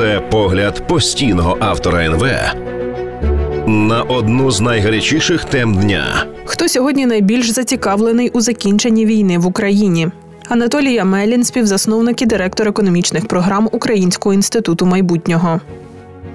Це погляд постійного автора НВ на одну з найгарячіших тем дня. Хто сьогодні найбільш зацікавлений у закінченні війни в Україні? Анатолій Амелін – співзасновник і директор економічних програм Українського інституту майбутнього.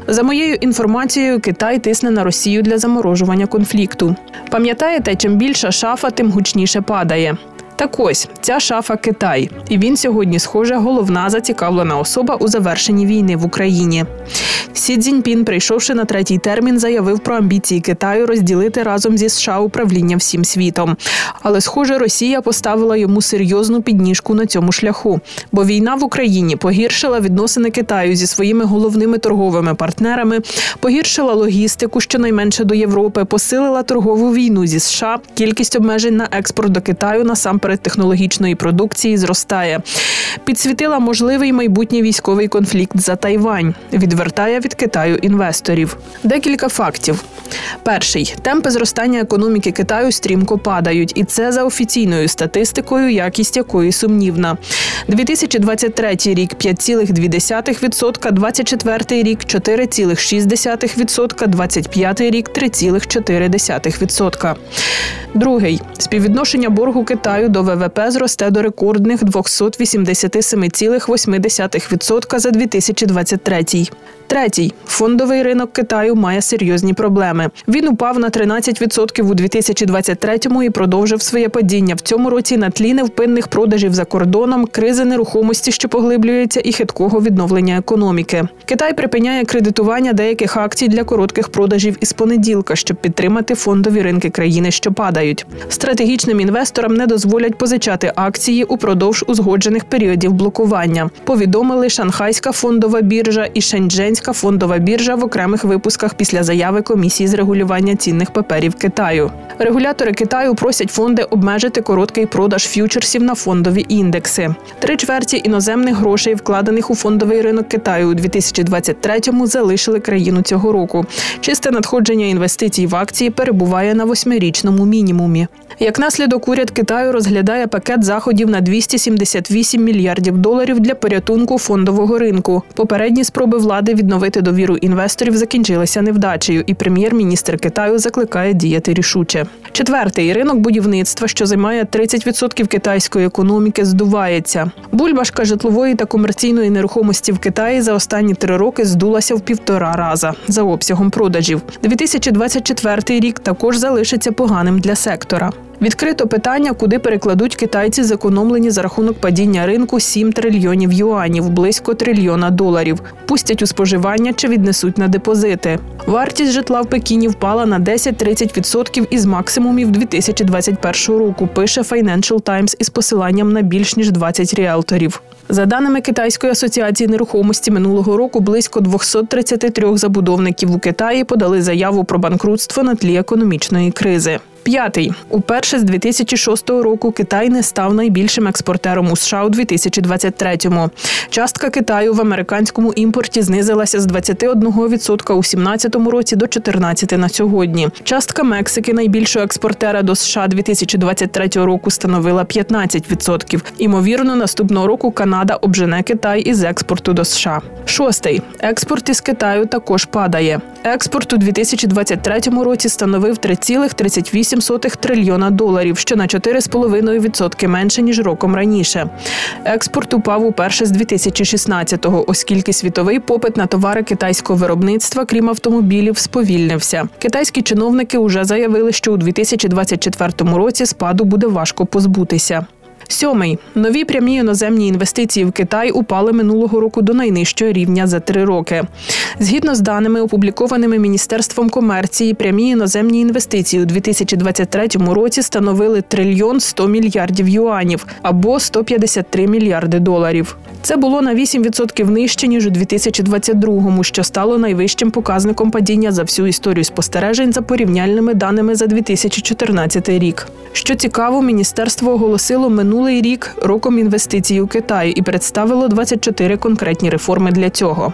За моєю інформацією, Китай тисне на Росію для заморожування конфлікту. Пам'ятаєте, чим більша шафа, тим гучніше падає. Так ось, ця шафа – Китай. І він сьогодні, схоже, головна зацікавлена особа у завершенні війни в Україні. Сі Цзіньпін, прийшовши на третій термін, заявив про амбіції Китаю розділити разом зі США управління всім світом. Але, схоже, Росія поставила йому серйозну підніжку на цьому шляху. Бо війна в Україні погіршила відносини Китаю зі своїми головними торговими партнерами, погіршила логістику щонайменше до Європи, посилила торгову війну зі США, кількість обмежень на експорт до Китаю насамперед технологічної продукції зростає. Підсвітила можливий майбутній військовий конфлікт за Тайвань. Відвертає від Китаю інвесторів. Декілька фактів. Перший. Темпи зростання економіки Китаю стрімко падають. І це за офіційною статистикою, якість якої сумнівна. 2023 рік – 5,2%, 24 рік – 4,6%, 25 рік – 3,4%. Другий. Співвідношення боргу Китаю до ВВП зросте до рекордних 287,8% за 2023. Третій. Фондовий ринок Китаю має серйозні проблеми. Він упав на 13% у 2023-му і продовжив своє падіння в цьому році на тлі невпинних продажів за кордоном, кризи нерухомості, що поглиблюється, і хиткого відновлення економіки. Китай припиняє кредитування деяких акцій для коротких продажів із понеділка, щоб підтримати фондові ринки країни, що падають. Стратегічним інвесторам не дозволять позичати акції упродовж узгоджених періодів блокування, повідомили Шанхайська фондова біржа і Шенчженська фондова біржа в окремих випусках після заяви Комісії з регулювання цінних паперів Китаю. Регулятори Китаю просять фонди обмежити короткий продаж ф'ючерсів на фондові індекси. 3/4 іноземних грошей, вкладених у фондовий ринок Китаю у 2023-му, залишили країну цього року. Чисте надходження інвестицій в акції перебуває на 8-річному мінімумі. Як наслідок, уряд Китаю розглядає пакет заходів на $278 мільярдів для порятунку фондового ринку. Попередні спроби влади відновити довіру інвесторів закінчилися невдачею, і прем'єр-міністр Китаю закликає діяти рішуче. Четвертий. Ринок будівництва, що займає 30% китайської економіки, здувається. Бульбашка житлової та комерційної нерухомості в Китаї за останні 3 роки здулася в 1,5 рази за обсягом продажів. 2024 рік також залишиться поганим для сектора. Відкрито питання, куди перекладуть китайці зекономлені за рахунок падіння ринку 7 трильйонів юанів, близько $1 трильйона. Пустять у споживання чи віднесуть на депозити. Вартість житла в Пекіні впала на 10-30% із максимумів 2021 року, пише Financial Times із посиланням на більш ніж 20 ріелторів. За даними Китайської асоціації нерухомості, минулого року близько 233 забудовників у Китаї подали заяву про банкрутство на тлі економічної кризи. П'ятий. Уперше з 2006 року Китай не став найбільшим експортером у США у 2023-му. Частка Китаю в американському імпорті знизилася з 21% у 17-му році до 14% на сьогодні. Частка Мексики, найбільшого експортера до США 2023 року, становила 15%. Імовірно, наступного року Канада обжене Китай із експорту до США. Шостий. Експорт із Китаю також падає. Експорт у 2023 році становив $3,38 трильйона, що на 4,5% менше, ніж роком раніше. Експорт упав уперше з 2016-го, оскільки світовий попит на товари китайського виробництва, крім автомобілів, сповільнився. Китайські чиновники уже заявили, що у 2024 році спаду буде важко позбутися. Сьомий. Нові прямі іноземні інвестиції в Китай упали минулого року до найнижчого рівня за 3 роки. Згідно з даними, опублікованими Міністерством комерції, прямі іноземні інвестиції у 2023 році становили $1,1 трильйон або $153 мільярди. Це було на 8% нижче, ніж у 2022-му, що стало найвищим показником падіння за всю історію спостережень за порівняльними даними за 2014 рік. Що цікаво, міністерство оголосило минулий рік роком інвестицій у Китай і представило 24 конкретні реформи для цього.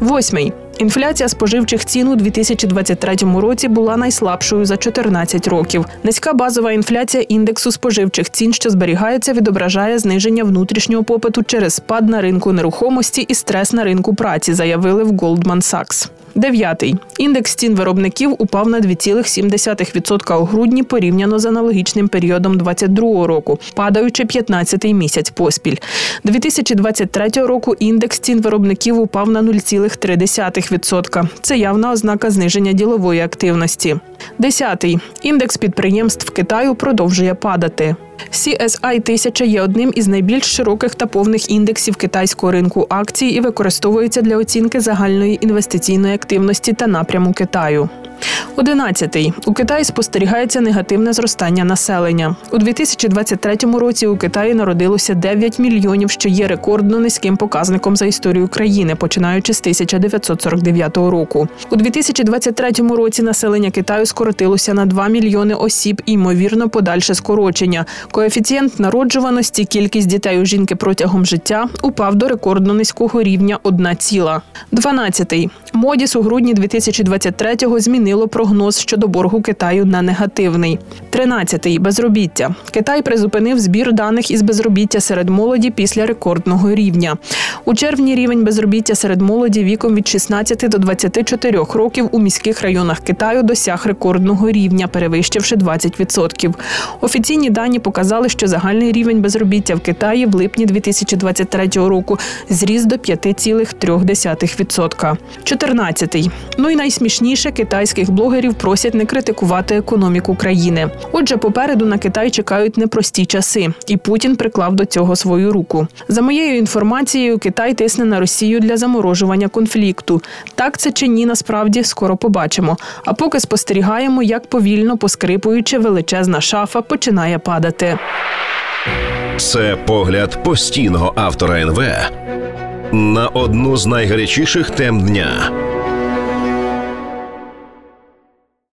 Восьмий. Інфляція споживчих цін у 2023 році була найслабшою за 14 років. Низька базова інфляція індексу споживчих цін, що зберігається, відображає зниження внутрішнього попиту через спад на ринку нерухомості і стрес на ринку праці, заявили в Goldman Sachs. 9. Індекс цін виробників упав на 2,7% у грудні порівняно з аналогічним періодом 2022 року, падаючи 15-й місяць поспіль. 2023 року індекс цін виробників упав на 0,3%. Це явна ознака зниження ділової активності. 10. Індекс підприємств Китаю продовжує падати. CSI 1000 є одним із найбільш широких та повних індексів китайського ринку акцій і використовується для оцінки загальної інвестиційної активності та напряму Китаю. 11. У Китаї спостерігається негативне зростання населення. У 2023 році у Китаї народилося 9 мільйонів, що є рекордно низьким показником за історію країни, починаючи з 1949 року. У 2023 році населення Китаю скоротилося на 2 мільйони осіб, і, ймовірно, подальше скорочення. Коефіцієнт народжуваності, кількість дітей у жінки протягом життя, упав до рекордно низького рівня 1,0. 12. МОДІС у грудні 2023-го змінило прогноз щодо боргу Китаю на негативний. 13. Безробіття. Китай призупинив збір даних із безробіття серед молоді після рекордного рівня. У червні рівень безробіття серед молоді віком від 16 до 24 років у міських районах Китаю досяг рекордного рівня, перевищивши 20%. Офіційні дані показали, що загальний рівень безробіття в Китаї в липні 2023 року зріс до 5,3%. 14. Ну і найсмішніше, китайських блогерів просять не критикувати економіку країни. Отже, попереду на Китай чекають непрості часи, і Путін приклав до цього свою руку. За моєю інформацією, Китай тисне на Росію для заморожування конфлікту. Так це чи ні, насправді, скоро побачимо. А поки спостерігаємо, як повільно, поскрипуючи, величезна шафа починає падати. Це погляд постійного автора НВ на одну з найгарячіших тем дня.